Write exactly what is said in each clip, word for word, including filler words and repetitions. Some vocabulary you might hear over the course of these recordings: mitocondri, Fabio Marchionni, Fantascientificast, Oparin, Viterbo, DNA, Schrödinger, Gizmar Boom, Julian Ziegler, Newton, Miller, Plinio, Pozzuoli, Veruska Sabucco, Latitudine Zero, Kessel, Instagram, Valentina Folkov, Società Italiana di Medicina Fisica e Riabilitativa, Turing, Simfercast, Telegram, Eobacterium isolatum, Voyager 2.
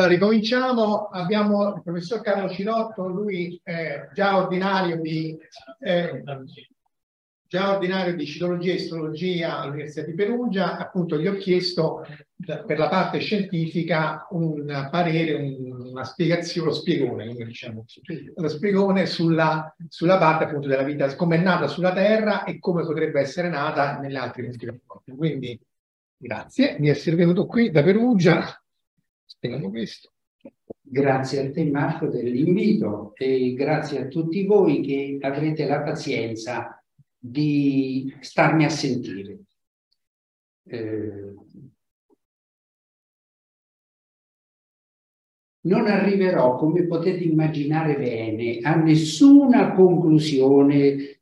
Ricominciamo, abbiamo il professor Carlo Cirotto, lui è già ordinario di, eh, già ordinario di citologia e istologia all'Università di Perugia. Appunto gli ho chiesto per la parte scientifica un parere, una spiegazione, lo spiegone, diciamo, lo spiegone sulla, sulla parte appunto della vita, come è nata sulla Terra e come potrebbe essere nata nelle altre comunità. Quindi grazie di essere venuto qui da Perugia. Questo. Grazie a te Marco dell'invito e grazie a tutti voi che avrete la pazienza di starmi a sentire. Eh, non arriverò, come potete immaginare bene, a nessuna conclusione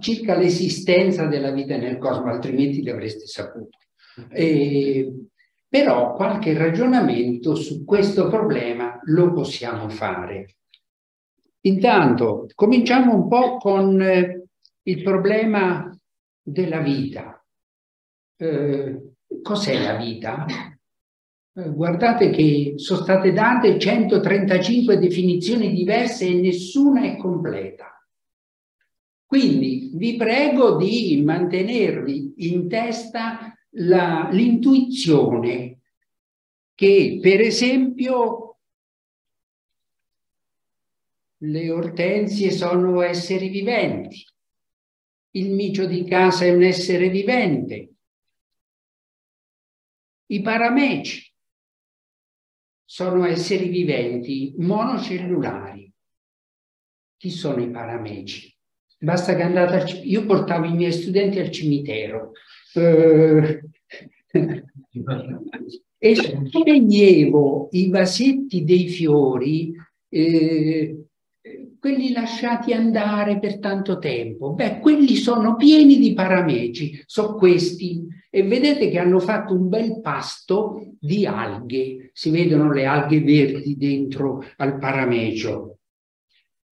circa l'esistenza della vita nel cosmo, altrimenti l'avreste saputo. Eh, Però qualche ragionamento su questo problema lo possiamo fare. Intanto, cominciamo un po' con eh, il problema della vita. Eh, cos'è la vita? Eh, guardate che sono state date centotrentacinque definizioni diverse e nessuna è completa. Quindi vi prego di mantenervi in testa La, l'intuizione che, per esempio, le ortensie sono esseri viventi, il micio di casa è un essere vivente, i parameci sono esseri viventi monocellulari. Chi sono i parameci? Basta che andate al cimitero. Io portavo i miei studenti al cimitero e sceglievo i vasetti dei fiori, eh, quelli lasciati andare per tanto tempo. Beh, quelli sono pieni di parameci, so questi, e vedete che hanno fatto un bel pasto di alghe, si vedono le alghe verdi dentro al paramecio,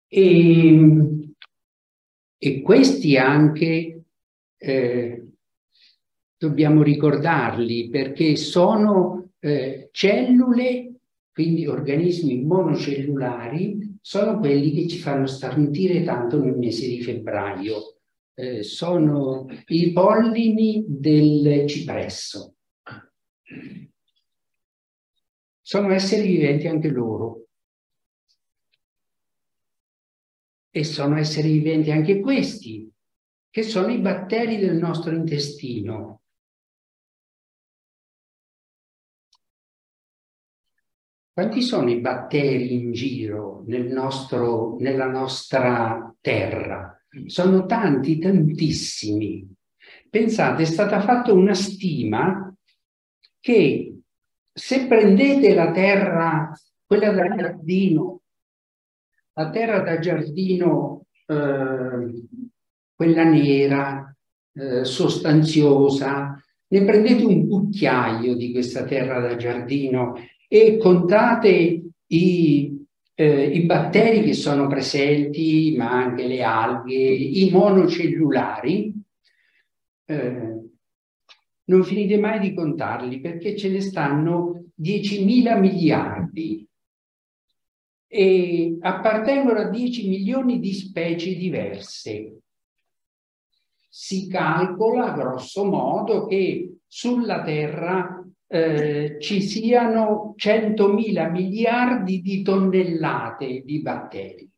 e, e questi anche eh, dobbiamo ricordarli perché sono eh, cellule, quindi organismi monocellulari, sono quelli che ci fanno starnutire tanto nel mese di febbraio. Eh, sono i pollini del cipresso. Sono esseri viventi anche loro. E sono esseri viventi anche questi, che sono i batteri del nostro intestino. Quanti sono i batteri in giro nel nostro, nella nostra terra? Sono tanti, tantissimi. Pensate, è stata fatta una stima che se prendete la terra, quella da giardino, la terra da giardino, eh, quella nera, eh, sostanziosa, Ne prendete un cucchiaio di questa terra da giardino e contate i, eh, i batteri che sono presenti, ma anche le alghe, i monocellulari. Eh, non finite mai di contarli, perché ce ne stanno diecimila miliardi e appartengono a dieci milioni di specie diverse. Si calcola, grosso modo, che sulla Terra eh, ci siano centomila miliardi di tonnellate di batteri.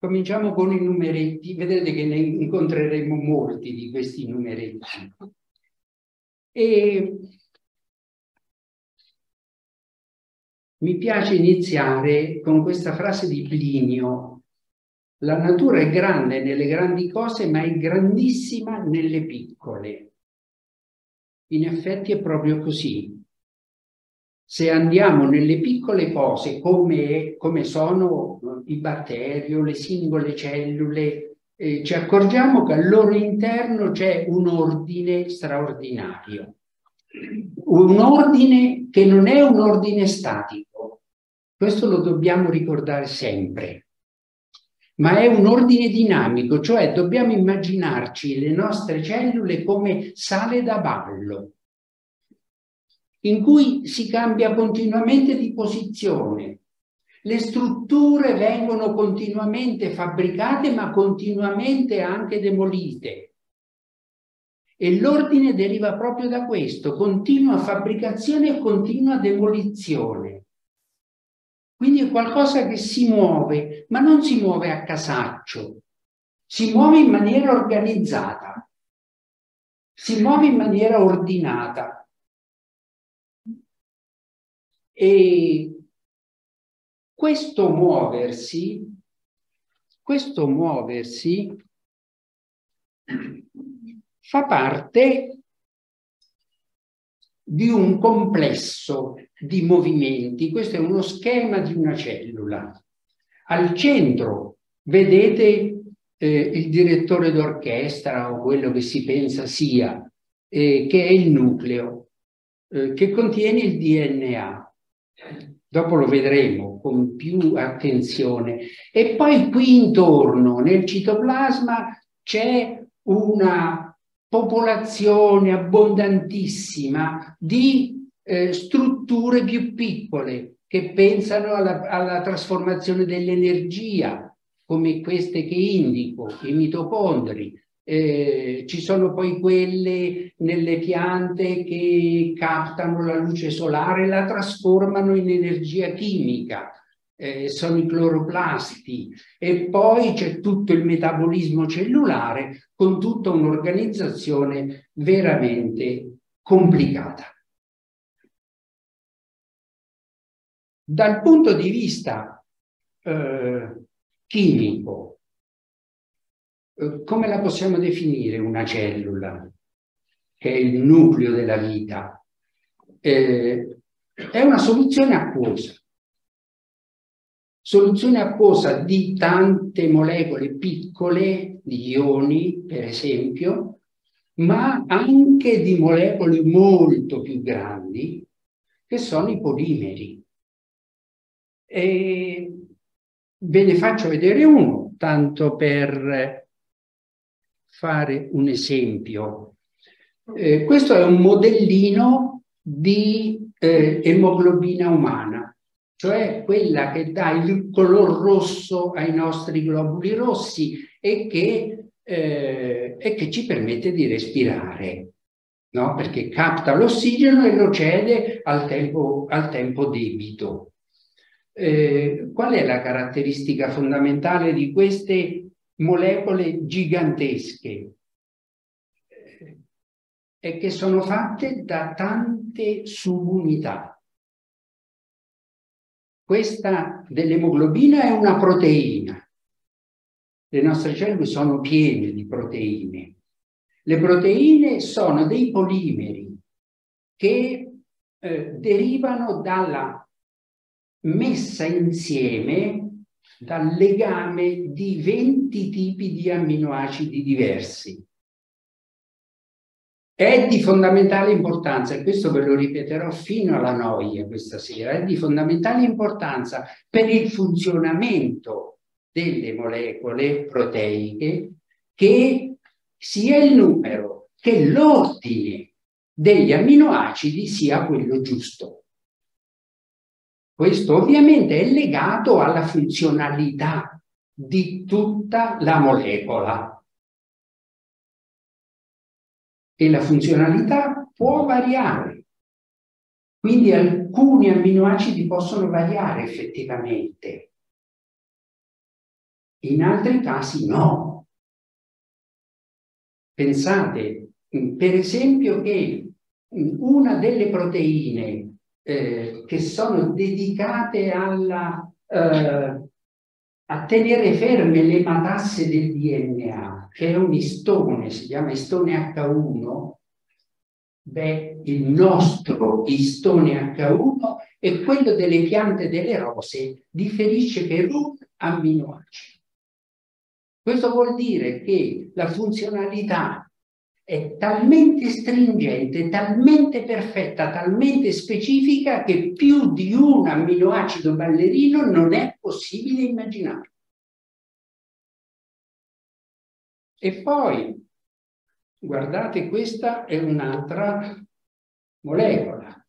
Cominciamo con i numeretti, vedete che ne incontreremo molti di questi numeretti. E mi piace iniziare con questa frase di Plinio: la natura è grande nelle grandi cose, ma è grandissima nelle piccole. In effetti è proprio così. Se andiamo nelle piccole cose, come, come sono i batteri o le singole cellule, eh, ci accorgiamo che al loro interno c'è un ordine straordinario. Un ordine che non è un ordine statico. Questo lo dobbiamo ricordare sempre. Ma è un ordine dinamico, cioè dobbiamo immaginarci le nostre cellule come sale da ballo, in cui si cambia continuamente di posizione. Le strutture vengono continuamente fabbricate, ma continuamente anche demolite. E l'ordine deriva proprio da questo: continua fabbricazione e continua demolizione. Quindi è qualcosa che si muove, ma non si muove a casaccio, si muove in maniera organizzata, si muove in maniera ordinata. E questo muoversi, questo muoversi fa parte di un complesso di movimenti. Questo è uno schema di una cellula. Al centro vedete eh, il direttore d'orchestra o quello che si pensa sia, eh, che è il nucleo, eh, che contiene il D N A. Dopo lo vedremo con più attenzione. E poi qui intorno, nel citoplasma, c'è una popolazione abbondantissima di eh, strutture più piccole che pensano alla, alla trasformazione dell'energia, come queste che indico, i mitocondri. Eh, ci sono poi quelle nelle piante che captano la luce solare e la trasformano in energia chimica. Eh, sono i cloroplasti, e poi c'è tutto il metabolismo cellulare con tutta un'organizzazione veramente complicata. Dal punto di vista eh, chimico, eh, come la possiamo definire una cellula, che è il nucleo della vita? Eh, è una soluzione acquosa. Soluzione acquosa di tante molecole piccole, di ioni per esempio, ma anche di molecole molto più grandi, che sono i polimeri. E ve ne faccio vedere uno, tanto per fare un esempio. Eh, questo è un modellino di eh, emoglobina umana, cioè quella che dà il color rosso ai nostri globuli rossi e che, eh, e che ci permette di respirare, no? Perché capta l'ossigeno e lo cede al tempo, al tempo debito. Eh, qual è la caratteristica fondamentale di queste molecole gigantesche? Eh, è che sono fatte da tante subunità. Questa dell'emoglobina è una proteina. Le nostre cellule sono piene di proteine. Le proteine sono dei polimeri che eh, derivano dalla messa insieme, dal legame di venti tipi di amminoacidi diversi. È di fondamentale importanza, e questo ve lo ripeterò fino alla noia questa sera, è di fondamentale importanza per il funzionamento delle molecole proteiche che sia il numero che l'ordine degli amminoacidi sia quello giusto. Questo ovviamente è legato alla funzionalità di tutta la molecola. E la funzionalità può variare. Quindi alcuni amminoacidi possono variare effettivamente. In altri casi no. Pensate, per esempio, che una delle proteine eh, che sono dedicate alla, eh, a tenere ferme le matasse del D N A, che è un istone, si chiama istone H uno, beh, il nostro istone H uno e quello delle piante delle rosee differisce per un amminoacido. Questo vuol dire che la funzionalità è talmente stringente, talmente perfetta, talmente specifica che più di un amminoacido ballerino non è possibile immaginare. E poi, guardate, questa è un'altra molecola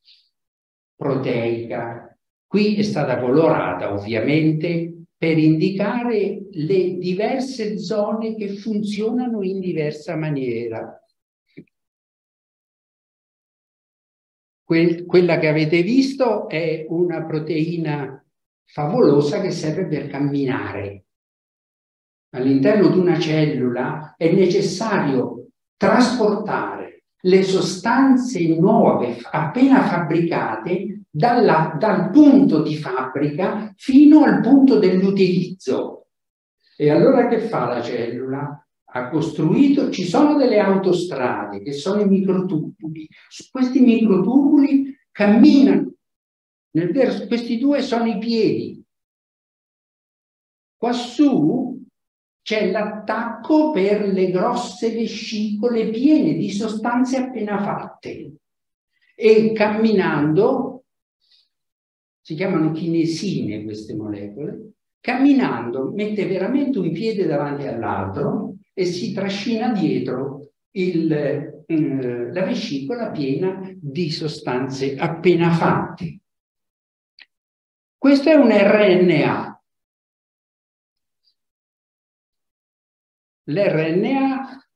proteica. Qui è stata colorata, ovviamente, per indicare le diverse zone che funzionano in diversa maniera. Quella che avete visto è una proteina favolosa che serve per camminare. All'interno di una cellula è necessario trasportare le sostanze nuove appena fabbricate dalla, dal punto di fabbrica fino al punto dell'utilizzo. E allora che fa la cellula? Ha costruito, ci sono delle autostrade che sono i microtubuli. Su questi microtubuli camminano, nel vero, questi due sono i piedi. Quassù c'è l'attacco per le grosse vescicole piene di sostanze appena fatte. E camminando, si chiamano chinesine queste molecole, camminando mette veramente un piede davanti all'altro e si trascina dietro il, mh, la vescicola piena di sostanze appena fatte. Questo è un R N A. L'R N A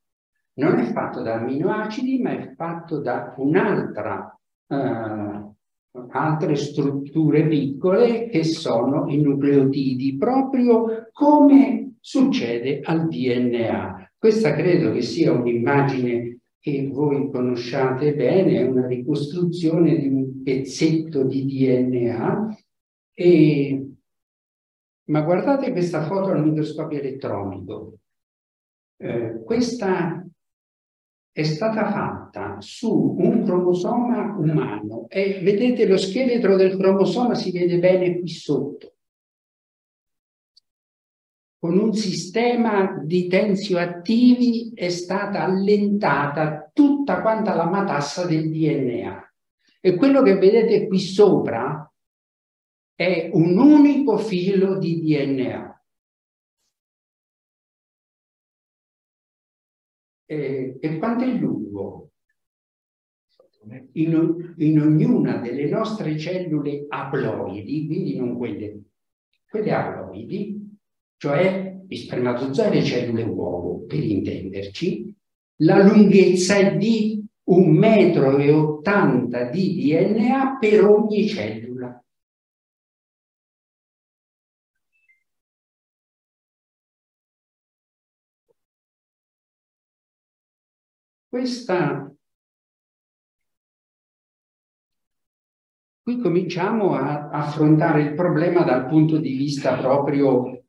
non è fatto da amminoacidi, ma è fatto da un'altra, eh, altre strutture piccole che sono i nucleotidi, proprio come succede al D N A. Questa credo che sia un'immagine che voi conosciate bene, è una ricostruzione di un pezzetto di D N A. E... Ma guardate questa foto al microscopio elettronico. Eh, questa è stata fatta su un cromosoma umano e vedete lo scheletro del cromosoma, si vede bene qui sotto, con un sistema di tensioattivi è stata allentata tutta quanta la matassa del D N A e quello che vedete qui sopra è un unico filo di D N A. Eh, e quanto è lungo? In, in ognuna delle nostre cellule aploidi, quindi non quelle, quelle aploidi, cioè gli spermatozoi e cellule uovo, per intenderci, la lunghezza è di un metro e ottanta di D N A per ogni cellula. Questa, qui cominciamo a affrontare il problema dal punto di vista proprio,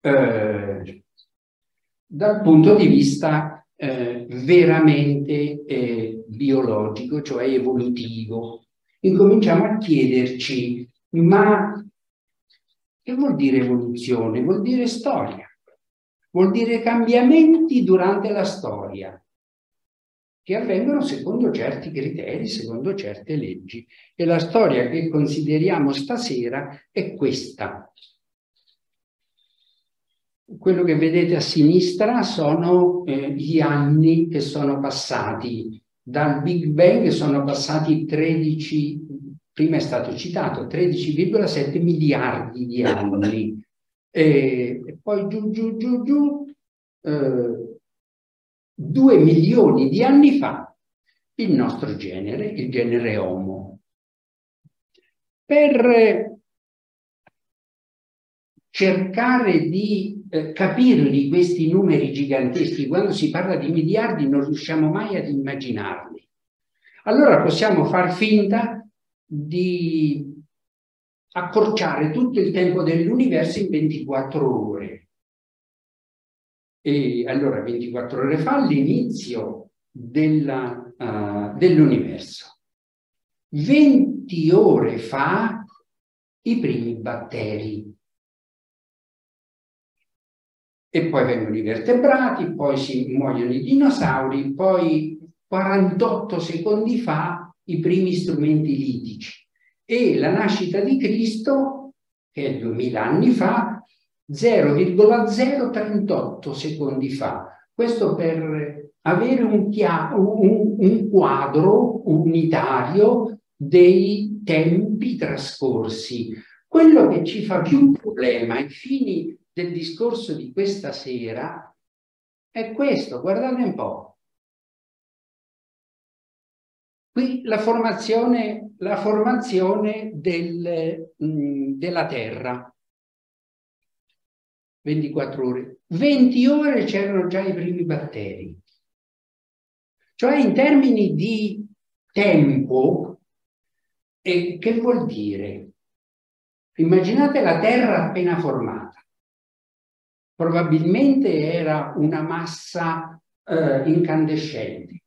eh, dal punto di vista eh, veramente eh, biologico, cioè evolutivo. Incominciamo a chiederci, ma che vuol dire evoluzione? Vuol dire storia, vuol dire cambiamenti durante la storia. che avvengono secondo certi criteri, secondo certe leggi. E la storia che consideriamo stasera è questa. Quello che vedete a sinistra sono eh, gli anni che sono passati. Dal Big Bang sono passati tredici, prima è stato citato, tredici virgola sette miliardi di anni. E, e poi giù, giù, giù, giù, eh, due milioni di anni fa, il nostro genere, il genere Homo. Per cercare di eh, capirli questi numeri giganteschi, quando si parla di miliardi non riusciamo mai ad immaginarli. Allora possiamo far finta di accorciare tutto il tempo dell'universo in ventiquattro ore. E allora ventiquattro ore fa l'inizio dell'universo. Uh, dell venti ore fa i primi batteri. E poi vengono i vertebrati, poi si muoiono i dinosauri, poi quarantotto secondi fa i primi strumenti litici. E la nascita di Cristo, che è duemila anni fa, zero virgola zero trentotto secondi fa. Questo per avere un, un, un quadro unitario dei tempi trascorsi. Quello che ci fa più problema ai fini del discorso di questa sera è questo, guardate un po'. Qui la formazione, la formazione del, mh, della Terra. ventiquattro ore. venti ore c'erano già i primi batteri. Cioè in termini di tempo, eh, che vuol dire? Immaginate la Terra appena formata. Probabilmente era una massa eh, incandescente,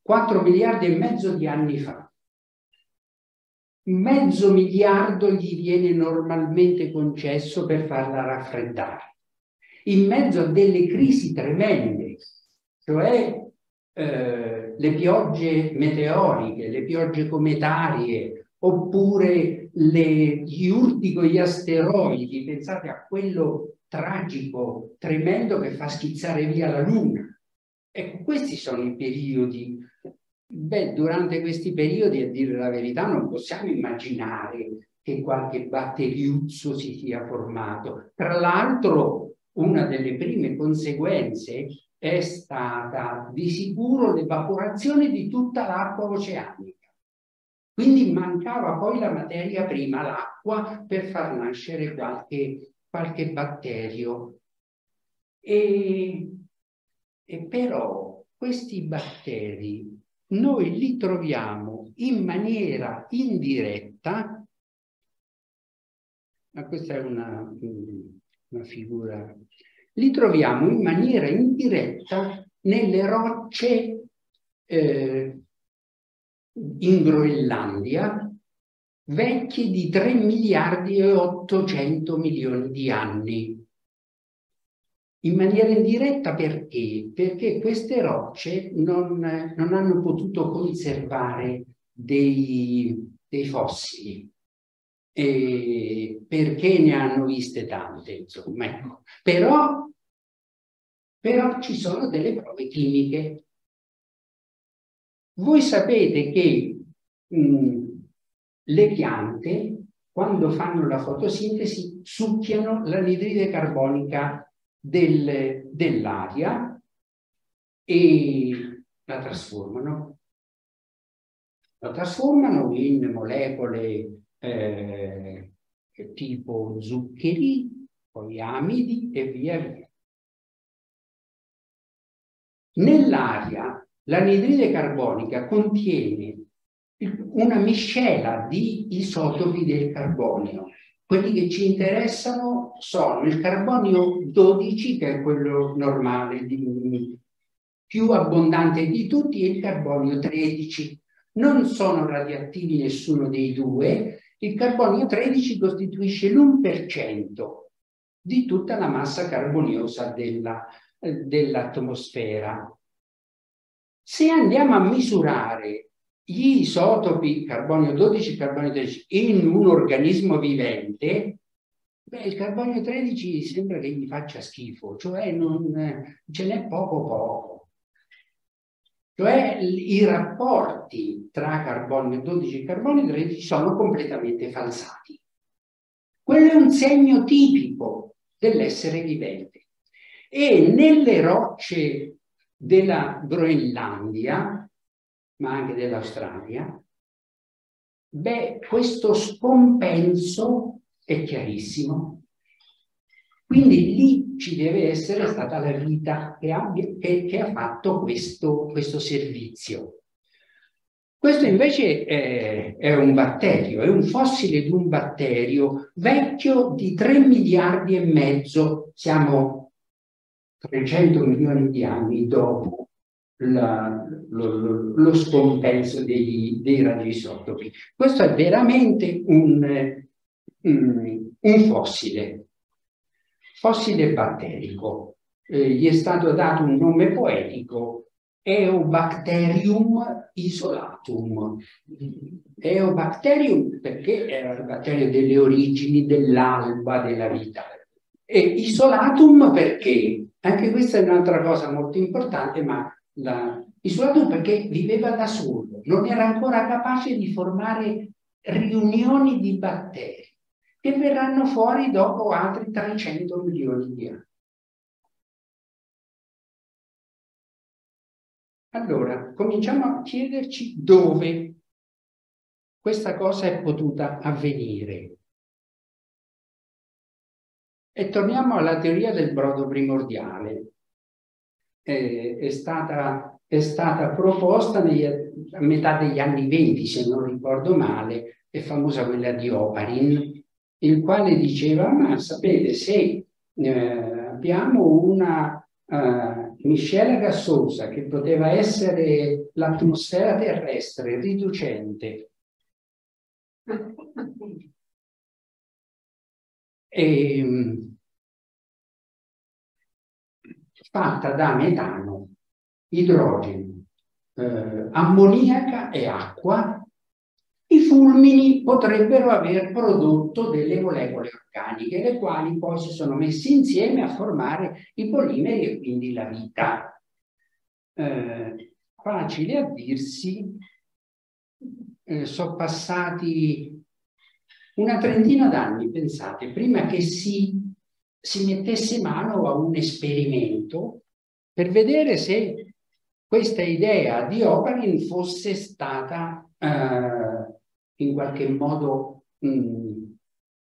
quattro miliardi e mezzo di anni fa. Mezzo miliardo gli viene normalmente concesso per farla raffreddare. In mezzo a delle crisi tremende, cioè eh, le piogge meteoriche, le piogge cometarie, oppure le, gli urti con gli asteroidi, pensate a quello tragico, tremendo, che fa schizzare via la Luna. Ecco, questi sono i periodi. Beh, durante questi periodi, a dire la verità, non possiamo immaginare che qualche batteriuzzo si sia formato. Tra l'altro, una delle prime conseguenze è stata di sicuro l'evaporazione di tutta l'acqua oceanica. Quindi mancava poi la materia prima, l'acqua, per far nascere qualche qualche batterio. E, e però questi batteri noi li troviamo in maniera indiretta, ma questa è una, una figura, li troviamo in maniera indiretta nelle rocce eh, in Groenlandia, vecchie di tre miliardi e ottocento milioni di anni. In maniera indiretta perché? Perché queste rocce non, non hanno potuto conservare dei, dei fossili, eh, perché ne hanno viste tante, insomma. Ecco. Però, però ci sono delle prove chimiche. Voi sapete che mh, le piante, quando fanno la fotosintesi, succhiano l'anidride carbonica del, dell'aria e la trasformano. La trasformano in molecole eh, tipo zuccheri, poi amidi e via via. Nell'aria l'anidride carbonica contiene una miscela di isotopi del carbonio. Quelli che ci interessano sono il carbonio dodici, che è quello normale, di, più abbondante di tutti, e il carbonio tredici. Non sono radioattivi nessuno dei due. Il carbonio tredici costituisce l'uno per cento di tutta la massa carboniosa della, dell'atmosfera. Se andiamo a misurare gli isotopi carbonio dodici e carbonio tredici in un organismo vivente, beh, il carbonio tredici sembra che gli faccia schifo, cioè non, ce n'è poco poco. Cioè i rapporti tra carbonio dodici e carbonio tredici sono completamente falsati. Quello è un segno tipico dell'essere vivente. E nelle rocce della Groenlandia, ma anche dell'Australia, beh, questo scompenso è chiarissimo. Quindi lì ci deve essere stata la vita che, abbia, che, che ha fatto questo, questo servizio. Questo invece è, è un batterio, è un fossile di un batterio vecchio di tre miliardi e mezzo, siamo trecento milioni di anni dopo la, lo, lo, lo scompenso dei, dei radioisotopi. Questo è veramente un... un fossile, fossile batterico, eh, gli è stato dato un nome poetico, Eobacterium isolatum. Eobacterium perché era il batterio delle origini, dell'alba della vita, e isolatum perché, anche questa è un'altra cosa molto importante, ma la... isolatum perché viveva da solo, non era ancora capace di formare riunioni di batteri, che verranno fuori dopo altri trecento milioni di anni. Allora, cominciamo a chiederci dove questa cosa è potuta avvenire. E torniamo alla teoria del brodo primordiale. Eh, è stata, è stata proposta negli, a metà degli anni venti, se non ricordo male, è famosa quella di Oparin, il quale diceva, ma sapete, se eh, abbiamo una uh, miscela gassosa che poteva essere l'atmosfera terrestre riducente e, fatta da metano, idrogeno, eh, ammoniaca e acqua, i fulmini potrebbero aver prodotto delle molecole organiche, le quali poi si sono messe insieme a formare i polimeri e quindi la vita. Eh, facile a dirsi, eh, sono passati una trentina d'anni, pensate, prima che si, si mettesse mano a un esperimento per vedere se questa idea di Oparin fosse stata... Eh, in qualche modo mh,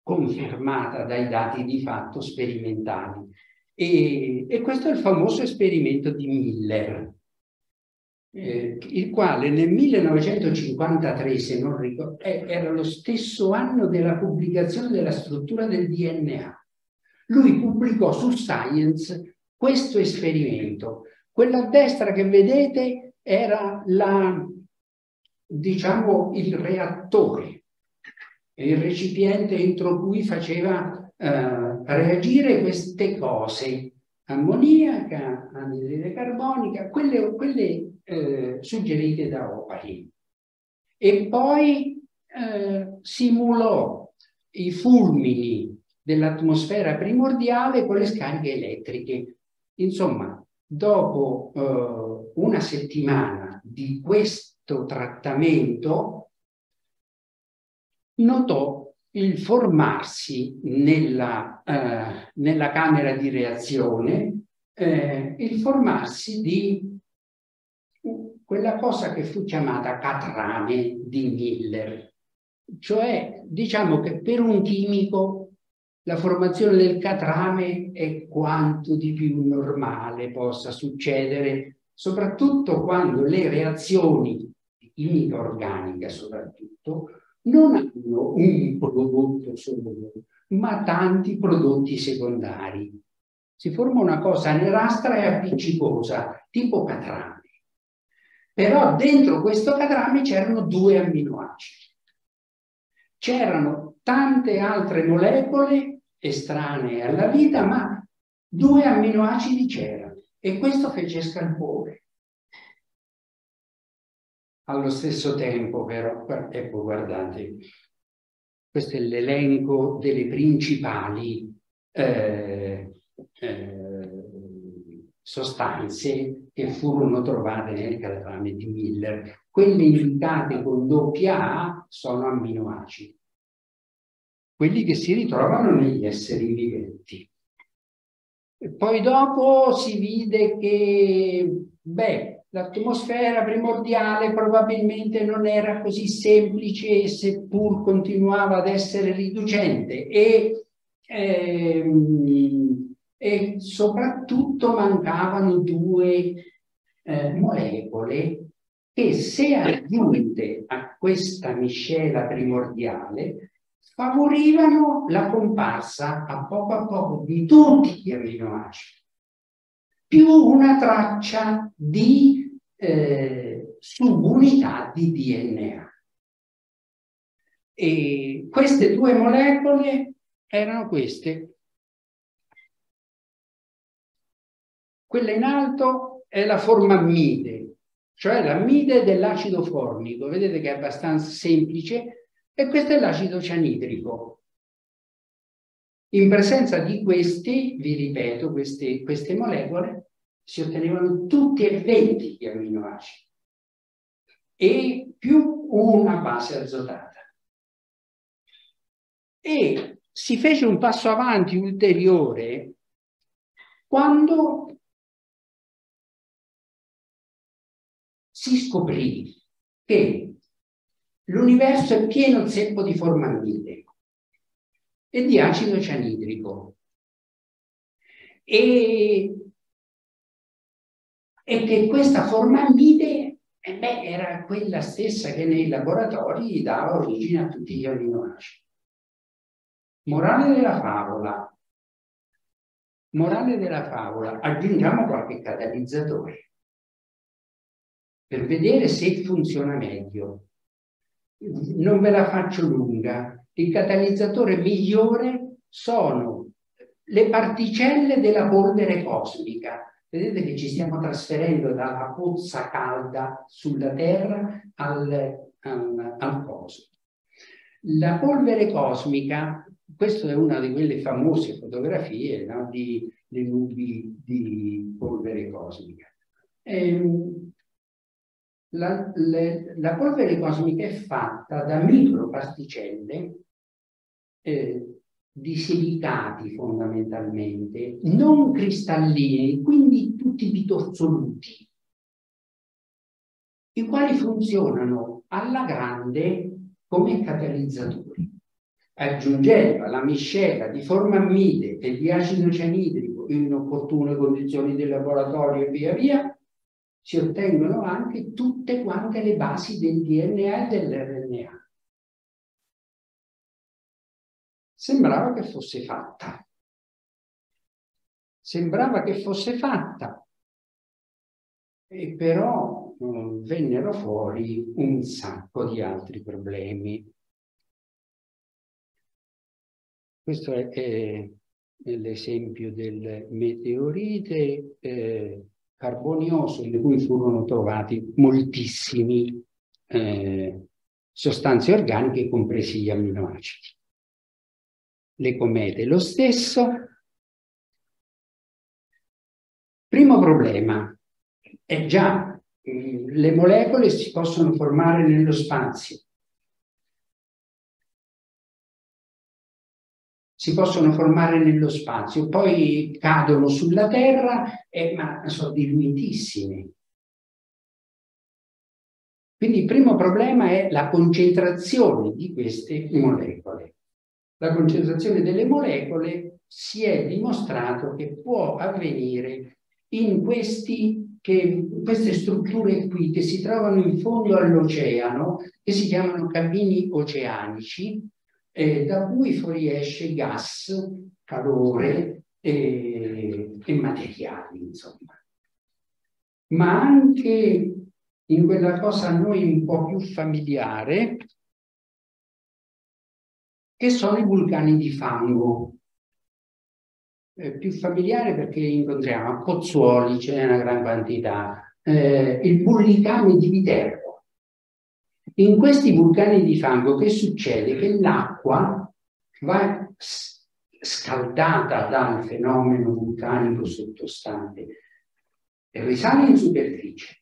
confermata dai dati di fatto sperimentali. E, e questo è il famoso esperimento di Miller, eh, il quale nel millenovecentocinquantatré, se non ricordo, eh, era lo stesso anno della pubblicazione della struttura del D N A. Lui pubblicò su Science questo esperimento. Quella a destra che vedete era la... diciamo il reattore, il recipiente entro cui faceva eh, reagire queste cose, ammoniaca, anidride carbonica, quelle, quelle eh, suggerite da Oparin. E poi eh, simulò i fulmini dell'atmosfera primordiale con le scariche elettriche. Insomma, dopo eh, una settimana di questo trattamento, notò il formarsi nella, eh, nella camera di reazione, eh, il formarsi di quella cosa che fu chiamata catrame di Miller, cioè diciamo che per un chimico la formazione del catrame è quanto di più normale possa succedere, soprattutto quando le reazioni chimica organica soprattutto non hanno un prodotto solo, ma tanti prodotti secondari. Si forma una cosa nerastra e appiccicosa, tipo catrame. Però dentro questo catrame c'erano due amminoacidi. C'erano tante altre molecole estranee alla vita, ma due amminoacidi c'erano, e questo fece scalpore. Allo stesso tempo, però, ecco, guardate, questo è l'elenco delle principali eh, eh, sostanze che furono trovate nel cadavere di Miller. Quelle indicate con doppia A sono amminoacidi, quelli che si ritrovano negli esseri viventi. E poi dopo si vide che, beh, l'atmosfera primordiale probabilmente non era così semplice, seppur continuava ad essere riducente, e, ehm, e soprattutto mancavano due eh, molecole che, se aggiunte a questa miscela primordiale, favorivano la comparsa a poco a poco di tutti gli amminoacidi, più una traccia di eh, subunità di D N A. E queste due molecole erano queste. Quella in alto è la formamide, cioè l'ammide dell'acido formico. Vedete che è abbastanza semplice. E questo è l'acido cianidrico. In presenza di questi, vi ripeto, queste, queste molecole si ottenevano tutti e venti gli amminoacidi e più una base azotata. E si fece un passo avanti ulteriore quando si scoprì che l'universo è pieno zeppo di formamide e di acido cianidrico, e, e che questa formamide eh beh, era quella stessa che nei laboratori dava origine a tutti gli amminoacidi. Morale della favola, morale della favola, aggiungiamo qualche catalizzatore per vedere se funziona meglio. Non ve la faccio lunga. Il catalizzatore migliore sono le particelle della polvere cosmica. Vedete che ci stiamo trasferendo dalla pozza calda sulla Terra al, al, al cosmo. La polvere cosmica, questa è una di quelle famose fotografie, no, di, di nubi di polvere cosmica. Ehm, La, le, la polvere cosmica è fatta da microparticelle eh, di silicati fondamentalmente, non cristalline, quindi tutti bitorzoluti, i quali funzionano alla grande come catalizzatori, aggiungendo alla miscela di formamide e di acido cianidrico in opportune condizioni del laboratorio e via via. Si ottengono anche tutte quante le basi del D N A e dell'R N A. Sembrava che fosse fatta. Sembrava che fosse fatta. E però mh, vennero fuori un sacco di altri problemi. Questo è, è l'esempio del meteorite. Eh, carbonioso, in cui furono trovati moltissime eh, sostanze organiche, compresi gli amminoacidi. Le comete lo stesso. Primo problema è già eh, le molecole si possono formare nello spazio. Si possono formare nello spazio, poi cadono sulla Terra, eh, ma sono diluitissime. Quindi il primo problema è la concentrazione di queste molecole. La concentrazione delle molecole si è dimostrato che può avvenire in, questi, che, in queste strutture qui che si trovano in fondo all'oceano, che si chiamano cammini oceanici, Eh, da cui fuoriesce gas, calore eh, e materiali, insomma. Ma anche in quella cosa a noi un po' più familiare, che sono i vulcani di fango. Eh, più familiare perché incontriamo a Pozzuoli, ce n'è una gran quantità, eh, il vulcano di Viterbo, In questi vulcani di fango che succede? Che l'acqua va scaldata dal fenomeno vulcanico sottostante e risale in superficie.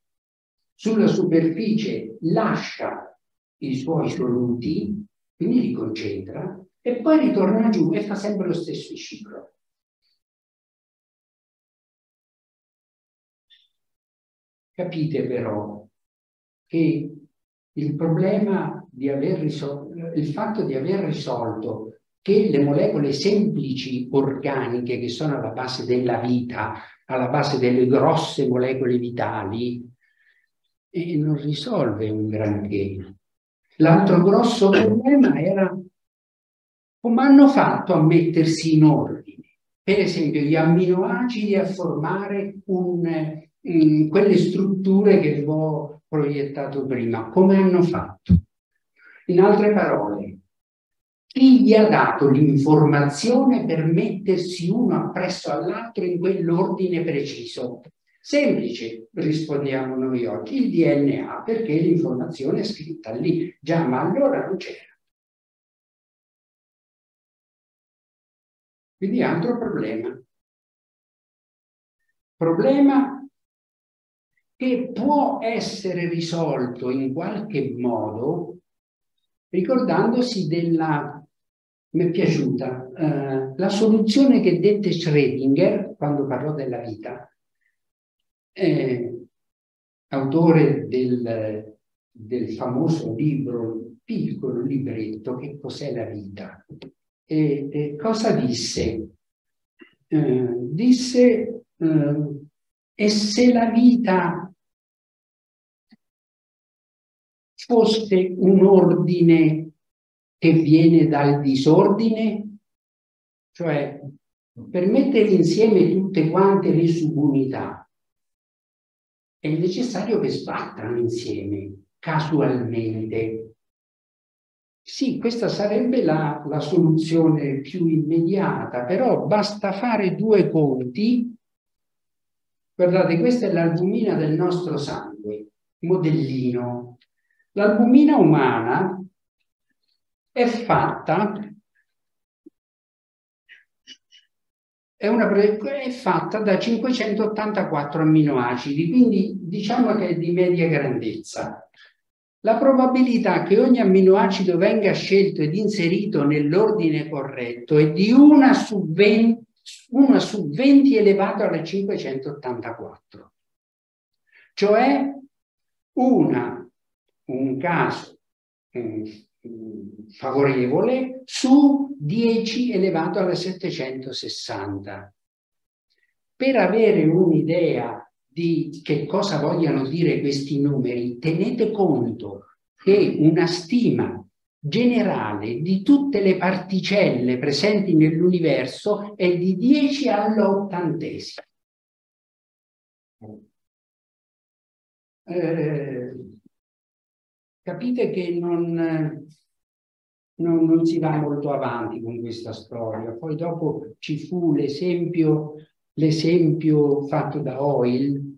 Sulla superficie lascia i suoi soluti, quindi li concentra, e poi ritorna giù e fa sempre lo stesso ciclo. Capite però che il problema di aver risolto, il fatto di aver risolto che le molecole semplici organiche che sono alla base della vita, alla base delle grosse molecole vitali, e non risolve un granché. L'altro grosso problema era come hanno fatto a mettersi in ordine, per esempio gli amminoacidi a formare un, mh, quelle strutture che avevo proiettato prima, come hanno fatto? In altre parole, chi gli ha dato l'informazione per mettersi uno appresso all'altro in quell'ordine preciso? Semplice, rispondiamo noi oggi, il D N A, perché l'informazione è scritta lì, già, ma allora non c'era. Quindi altro problema. Problema che può essere risolto in qualche modo ricordandosi della... mi è piaciuta eh, la soluzione che dette Schrödinger quando parlò della vita, eh, autore del, del famoso libro, piccolo libretto, Che cos'è la vita? E, e cosa disse? Eh, disse, eh, e se la vita fosse un ordine che viene dal disordine? Cioè, per mettere insieme tutte quante le subunità è necessario che sbattano insieme, casualmente. Sì, questa sarebbe la, la soluzione più immediata, però basta fare due conti. Guardate, questa è l'albumina del nostro sangue, modellino. L'albumina umana è fatta, è, una, è fatta da cinquecentottantaquattro amminoacidi, quindi diciamo che è di media grandezza. La probabilità che ogni amminoacido venga scelto ed inserito nell'ordine corretto è di una su venti elevato alla cinquecentottantaquattro. Cioè una, un caso eh, favorevole su dieci elevato alla settecentosessanta. Per avere un'idea di che cosa vogliano dire questi numeri, tenete conto che una stima generale di tutte le particelle presenti nell'universo è di dieci all'ottantesima. Eh, capite che non, non, non si va molto avanti con questa storia. Poi dopo ci fu l'esempio l'esempio fatto da Hoyle,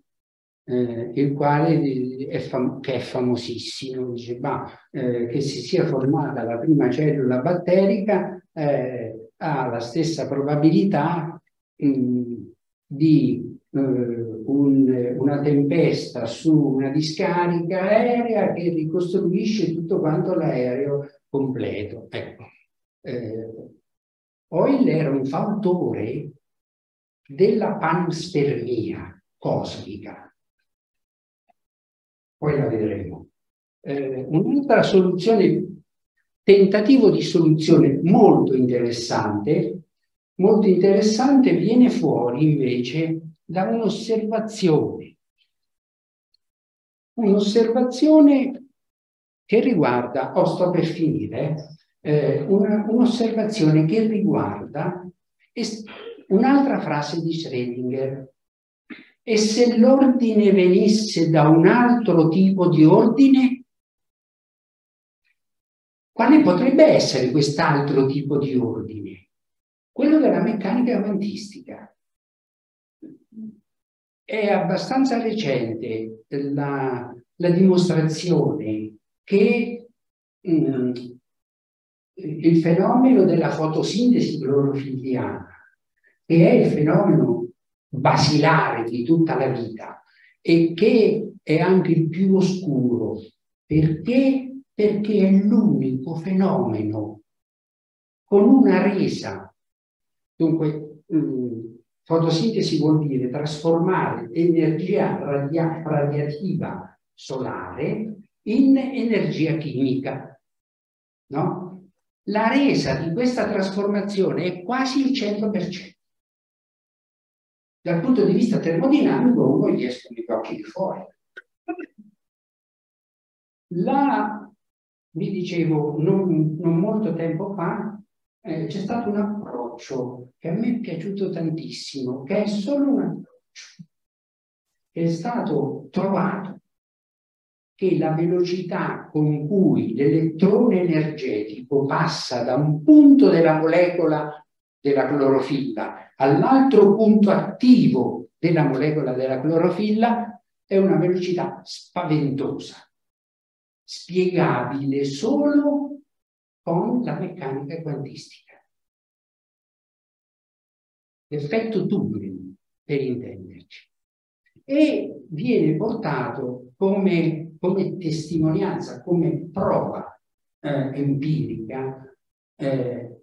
eh, il quale è, fam che è famosissimo, dice, ma eh, che si sia formata la prima cellula batterica eh, ha la stessa probabilità mh, di eh, un, una tempesta su una discarica aerea che ricostruisce tutto quanto l'aereo completo. Ecco. Eh, Hoyle era un fautore della panspermia cosmica. Poi la vedremo. Eh, Un'altra soluzione, tentativo di soluzione molto interessante, molto interessante viene fuori invece da un'osservazione. Un'osservazione che riguarda, oh, sto per finire, eh, un'osservazione un che riguarda un'altra frase di Schrödinger. E se l'ordine venisse da un altro tipo di ordine? Quale potrebbe essere quest'altro tipo di ordine? Quello della meccanica quantistica. È abbastanza recente la, la dimostrazione che mh, il fenomeno della fotosintesi clorofilliana, che è il fenomeno basilare di tutta la vita e che è anche il più oscuro, perché perché è l'unico fenomeno con una resa. Dunque, mh, fotosintesi vuol dire trasformare energia radia- radiativa solare in energia chimica, no? La resa di questa trasformazione è quasi il cento per cento. Dal punto di vista termodinamico uno gli escono gli occhi di fuori. La, vi dicevo, non, non molto tempo fa eh, c'è stato un approccio che a me è piaciuto tantissimo, che è solo un approccio, che è stato trovato che la velocità con cui l'elettrone energetico passa da un punto della molecola della clorofilla all'altro punto attivo della molecola della clorofilla è una velocità spaventosa, spiegabile solo con la meccanica quantistica. L'effetto Turing, per intenderci. E viene portato come, come testimonianza, come prova eh, empirica, eh,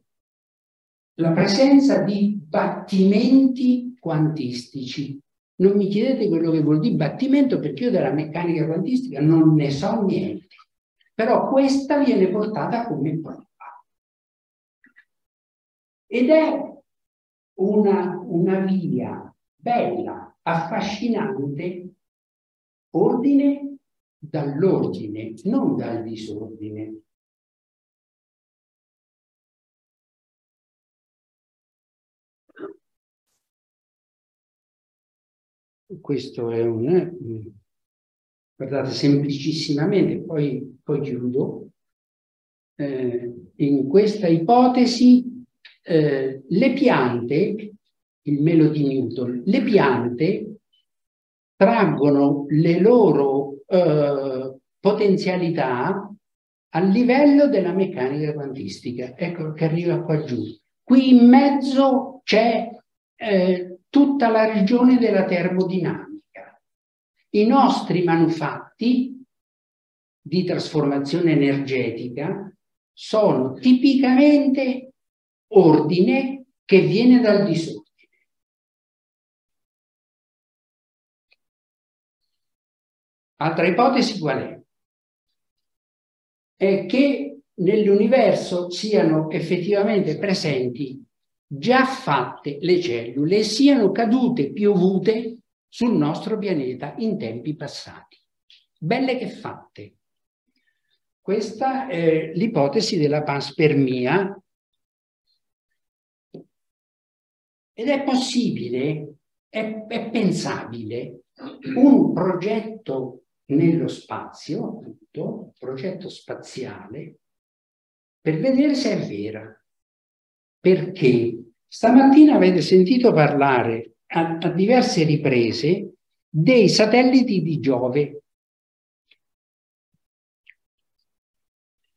la presenza di battimenti quantistici. Non mi chiedete quello che vuol dire battimento, perché io della meccanica quantistica non ne so niente. Però questa viene portata come prova. Ed è una, una via bella, affascinante, ordine dall'ordine, non dal disordine. Questo è un... Guardate, semplicissimamente, poi, poi chiudo. Eh, in questa ipotesi, eh, le piante, il melo di Newton, le piante traggono le loro eh, potenzialità a livello della meccanica quantistica. Ecco che arriva qua giù. Qui in mezzo c'è... Eh, tutta la regione della termodinamica. I nostri manufatti di trasformazione energetica sono tipicamente ordine che viene dal disordine. Altra ipotesi qual è? È che nell'universo siano effettivamente presenti già fatte le cellule, siano cadute, piovute sul nostro pianeta in tempi passati. Belle che fatte. Questa è l'ipotesi della panspermia. Ed è possibile, è, è pensabile, un progetto nello spazio, appunto, un progetto spaziale, per vedere se è vera. Perché stamattina avete sentito parlare a, a diverse riprese dei satelliti di Giove.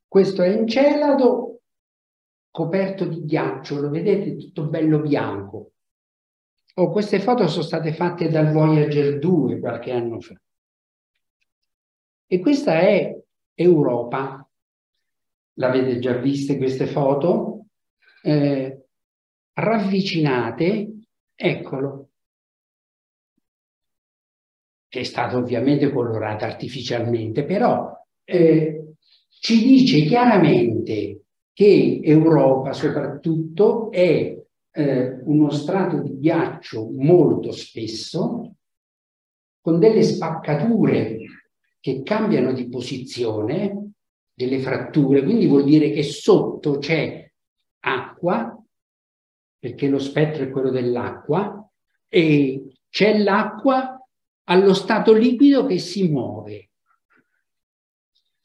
Questo è Encelado coperto di ghiaccio, lo vedete tutto bello bianco. Oh, queste foto sono state fatte dal Voyager due qualche anno fa. E questa è Europa. L'avete già viste queste foto? Eh, ravvicinate, eccolo, che è stato ovviamente colorato artificialmente, però eh, ci dice chiaramente che Europa soprattutto è eh, uno strato di ghiaccio molto spesso, con delle spaccature che cambiano di posizione, delle fratture, quindi vuol dire che sotto c'è acqua, perché lo spettro è quello dell'acqua, e c'è l'acqua allo stato liquido che si muove.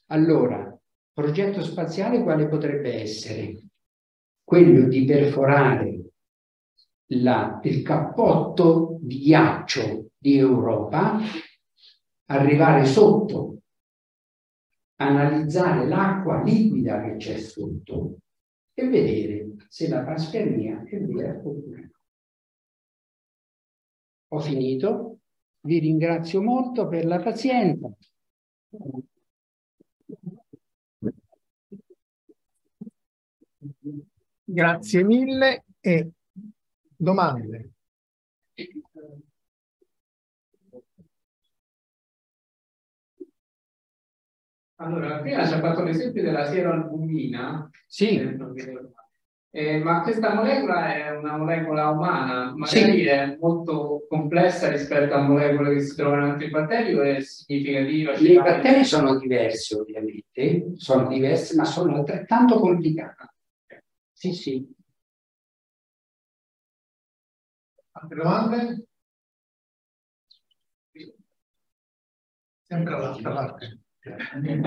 Allora, progetto spaziale quale potrebbe essere? Quello di perforare la, il cappotto di ghiaccio di Europa, arrivare sotto analizzare l'acqua liquida che c'è sotto e vedere se la panspermia è vera oppure no. Ho finito, vi ringrazio molto per la pazienza. Grazie mille e domande. Allora, prima ci ha fatto l'esempio della sieroalbumina. Sì. Eh, eh, ma questa molecola è una molecola umana, magari sì. È molto complessa rispetto a molecole che si trovano in altri batteri o è significativa? I batteri sono diversi ovviamente, sono diversi ma sono altrettanto complicati. Okay. Sì, sì. Altre domande? Sempre all'altra parte. Grazie,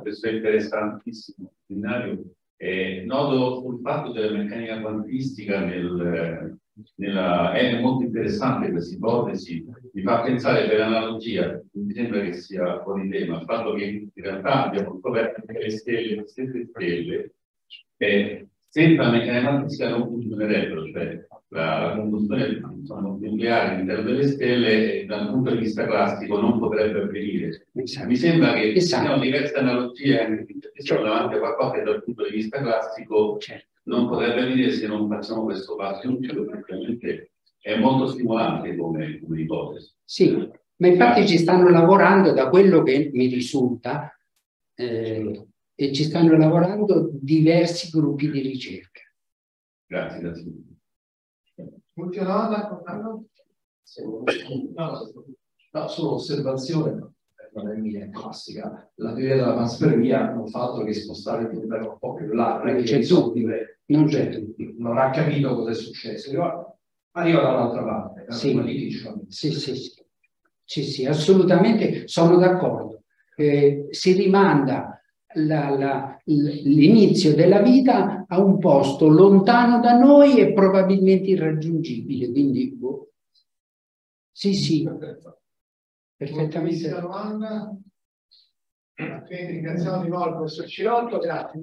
questo è interessantissimo seminario. Eh, nodo sul fatto della meccanica quantistica nel, nella, è molto interessante questa ipotesi, mi fa pensare per analogia, mi sembra che sia fuori tema, il fatto che in realtà abbiamo scoperto che le stelle, le stesse stelle, eh, senza la meccanica quantistica non funzionerebbero, cioè la combustione nucleare all'interno delle stelle dal punto di vista classico non potrebbe avvenire. Esatto. Mi sembra che ci siano esatto. diverse analogie anche che sono davanti a qualcosa che dal punto di vista classico certo. non potrebbe avvenire se non facciamo questo passo in cielo, praticamente è molto stimolante come, come ipotesi. Sì, ma infatti ci stanno lavorando, da quello che mi risulta, eh, e ci stanno lavorando diversi gruppi di ricerca. Grazie, grazie. Ultima domanda? No, solo osservazione, non è mia, classica. La teoria della panspermia non fa altro che spostare il problema un po' più largo. Non c'è dubbio, non c'è dubbio. Non ha capito cosa è successo. Io arrivo dall'altra parte. Sì. Sì, sì, sì, sì, sì, assolutamente sono d'accordo. Eh, si rimanda l'inizio della vita a un posto lontano da noi e probabilmente irraggiungibile, quindi boh. Sì, sì, perfetto. Perfettamente. Domanda. Quindi ringraziamo di nuovo il professor Cirotto, grazie.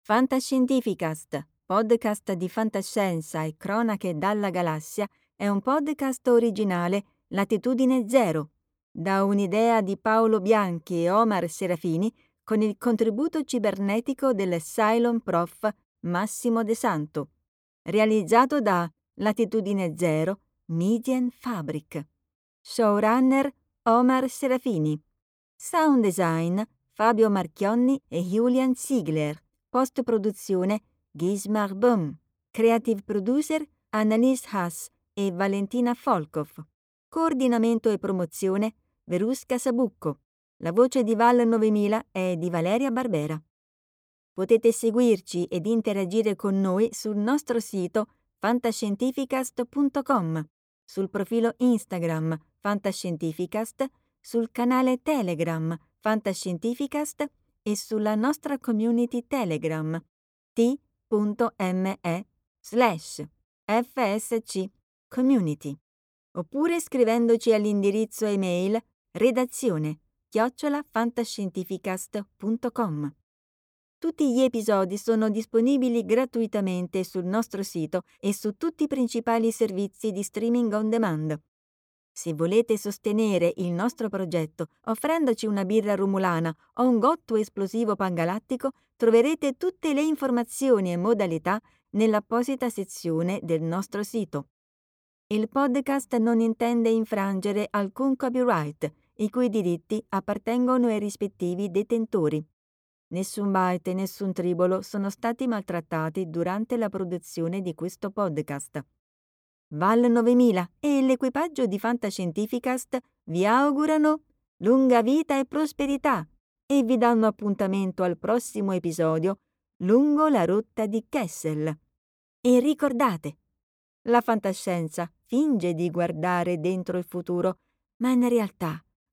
Fantascientificast, podcast di fantascienza e cronache dalla galassia, è un podcast originale Latitudine Zero, da un'idea di Paolo Bianchi e Omar Serafini con il contributo cibernetico del Cylon Prof Massimo De Santo, realizzato da Latitudine Zero Median Fabric. Showrunner Omar Serafini. Sound design Fabio Marchionni e Julian Ziegler. Post-produzione Gizmar Boom. Creative producer Annalise Haas e Valentina Folkov. Coordinamento e promozione Veruska Sabucco. La voce di Val novemila è di Valeria Barbera. Potete seguirci ed interagire con noi sul nostro sito fantascientificast punto com, sul profilo Instagram Fantascientificast, sul canale Telegram Fantascientificast e sulla nostra community Telegram t punto m e slash f s c community, oppure scrivendoci all'indirizzo email redazione chiocciola fantascientificast punto com. Tutti gli episodi sono disponibili gratuitamente sul nostro sito e su tutti i principali servizi di streaming on demand. Se volete sostenere il nostro progetto offrendoci una birra rumulana o un gotto esplosivo pangalattico, troverete tutte le informazioni e modalità nell'apposita sezione del nostro sito. Il podcast non intende infrangere alcun copyright, i cui diritti appartengono ai rispettivi detentori. Nessun byte e nessun tribolo sono stati maltrattati durante la produzione di questo podcast. Val novemila e l'equipaggio di Fantascientificast vi augurano lunga vita e prosperità e vi danno appuntamento al prossimo episodio lungo la rotta di Kessel. E ricordate, la fantascienza finge di guardare dentro il futuro, ma in realtà